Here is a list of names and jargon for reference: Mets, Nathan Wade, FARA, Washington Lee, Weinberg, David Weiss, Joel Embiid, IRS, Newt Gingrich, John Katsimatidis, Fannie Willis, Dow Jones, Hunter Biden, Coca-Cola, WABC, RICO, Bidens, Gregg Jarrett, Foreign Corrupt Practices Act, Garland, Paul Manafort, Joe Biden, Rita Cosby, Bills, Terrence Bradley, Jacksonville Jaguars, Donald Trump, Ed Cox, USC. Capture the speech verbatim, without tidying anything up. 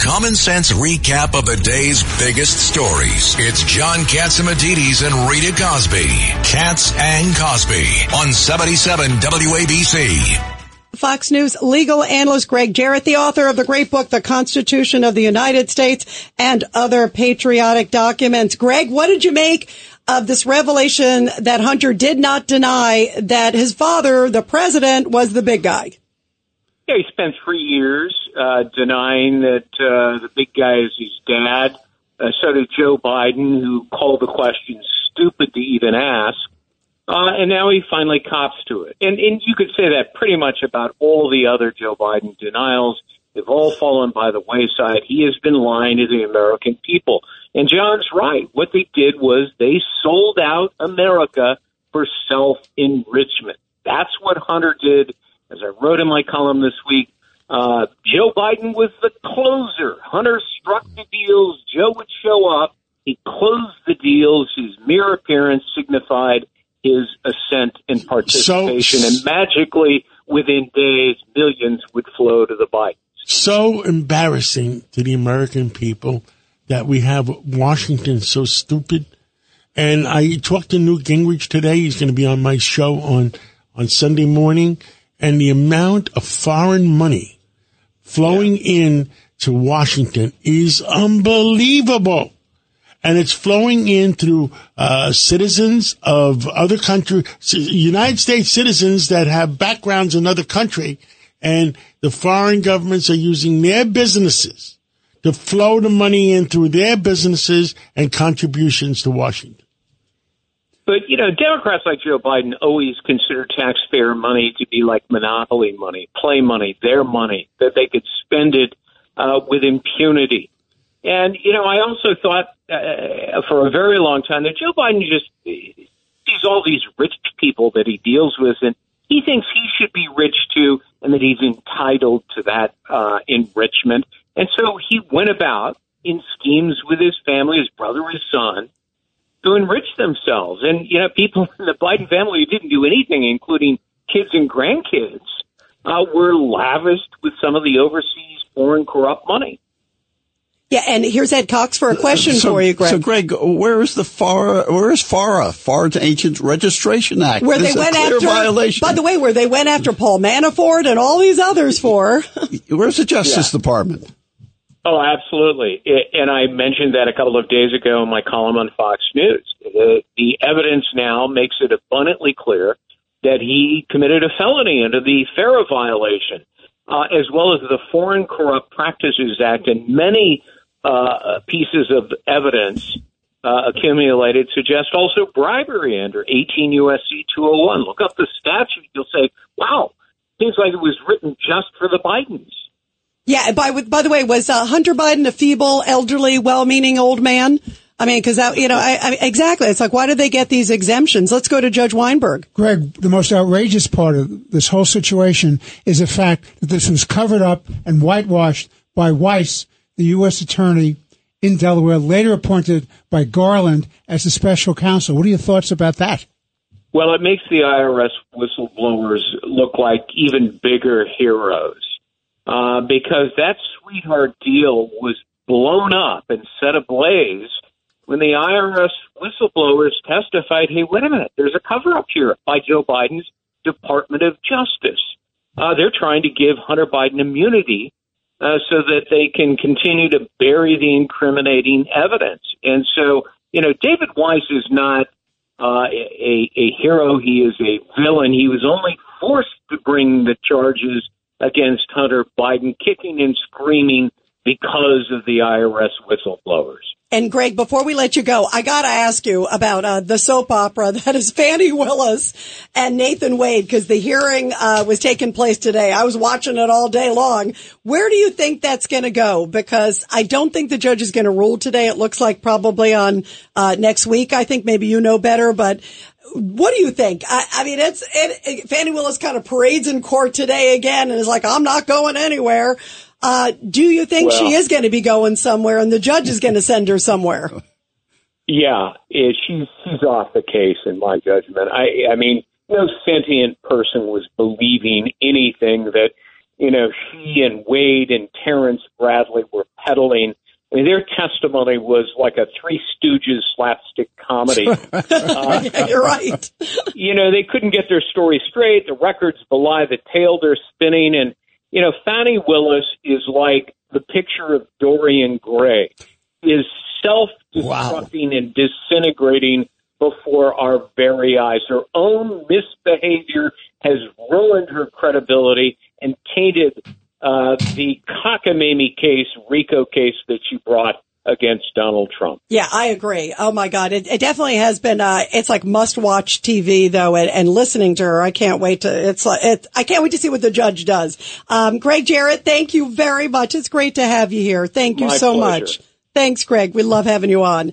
common sense recap of the day's biggest stories. It's John Katsimatidis and Rita Cosby. Katz and Cosby on seventy-seven W A B C. Fox News legal analyst Gregg Jarrett, the author of the great book, The Constitution of the United States and Other Patriotic Documents. Greg, what did you make of this revelation that Hunter did not deny that his father, the president, was the big guy? Yeah, he spent three years uh, denying that uh, the big guy is his dad. Uh, so did Joe Biden, who called the question stupid to even ask. Uh, and now he finally cops to it. And, and you could say that pretty much about all the other Joe Biden denials. They've all fallen by the wayside. He has been lying to the American people. And John's right. What they did was they sold out America for self-enrichment. That's what Hunter did. As I wrote in my column this week, uh, Joe Biden was the closer. Hunter struck the deals. Joe would show up. He closed the deals. His mere appearance signified his assent and participation, so, and magically, within days, millions would flow to the Bidens. So embarrassing to the American people that we have Washington so stupid. And I talked to Newt Gingrich today. He's going to be on my show on, on Sunday morning. And the amount of foreign money flowing yeah. in to Washington is unbelievable. And it's flowing in through uh citizens of other countries, United States citizens that have backgrounds in other country, and the foreign governments are using their businesses to flow the money in through their businesses and contributions to Washington. But, you know, Democrats like Joe Biden always consider taxpayer money to be like monopoly money, play money, their money, that they could spend it uh with impunity. And, you know, I also thought uh, for a very long time that Joe Biden just sees all these rich people that he deals with, and he thinks he should be rich, too, and that he's entitled to that uh, enrichment. And so he went about in schemes with his family, his brother, his son, to enrich themselves. And, you know, people in the Biden family who didn't do anything, including kids and grandkids, uh, were lavished with some of the overseas foreign corrupt money. Yeah, and here's Ed Cox for a question so, for you, Greg. So, Greg, where is the FARA? Where is FARA, Foreign Agent Registration Act? Where this they went after, violation. By the way, where they went after Paul Manafort and all these others for? Where's the Justice yeah. Department? Oh, absolutely. It, and I mentioned that a couple of days ago in my column on Fox News. The, the evidence now makes it abundantly clear that he committed a felony under the FARA violation, uh, as well as the Foreign Corrupt Practices Act, and many Uh, pieces of evidence uh, accumulated suggest also bribery under eighteen U S C two oh one. Look up the statute. You'll say, wow, seems like it was written just for the Bidens. Yeah. By, by the way, was uh, Hunter Biden a feeble, elderly, well-meaning old man? I mean, because, you know, I, I, exactly. It's like, why did they get these exemptions? Let's go to Judge Weinberg. Greg, the most outrageous part of this whole situation is the fact that this was covered up and whitewashed by Weiss, the U S attorney in Delaware, later appointed by Garland as the special counsel. What are your thoughts about that? Well, it makes the I R S whistleblowers look like even bigger heroes uh, because that sweetheart deal was blown up and set ablaze when the I R S whistleblowers testified, hey, wait a minute, there's a cover-up here by Joe Biden's Department of Justice. Uh, they're trying to give Hunter Biden immunity Uh, so that they can continue to bury the incriminating evidence. And so, you know, David Weiss is not uh, a, a hero. He is a villain. He was only forced to bring the charges against Hunter Biden, kicking and screaming because of the I R S whistleblowers. And, Greg, before we let you go, I got to ask you about uh, the soap opera that is Fannie Willis and Nathan Wade, because the hearing uh, was taking place today. I was watching it all day long. Where do you think that's going to go? Because I don't think the judge is going to rule today. It looks like probably on uh, next week. I think maybe you know better, but what do you think? I, I mean, it's it, it, Fannie Willis kind of parades in court today again and is like, I'm not going anywhere. Uh, do you think well, she is going to be going somewhere and the judge is going to send her somewhere? Yeah, it, she's, she's off the case in my judgment. I, I mean, no sentient person was believing anything that, you know, she and Wade and Terrence Bradley were peddling. I mean, their testimony was like a Three Stooges slapstick comedy. Uh, You're right. You know, they couldn't get their story straight. The records belie the tale they're spinning. And, you know, Fannie Willis is like the picture of Dorian Gray, is self-destructing wow. and disintegrating before our very eyes. Her own misbehavior has ruined her credibility and tainted uh, the cockamamie case, RICO case that she brought against Donald Trump. Yeah, I agree. Oh, my God. It, it definitely has been. Uh, it's like must watch T V, though, and, and listening to her. I can't wait to it's like it, I can't wait to see what the judge does. Um, Gregg Jarrett, thank you very much. It's great to have you here. Thank you my so pleasure. much. Thanks, Gregg. We love having you on.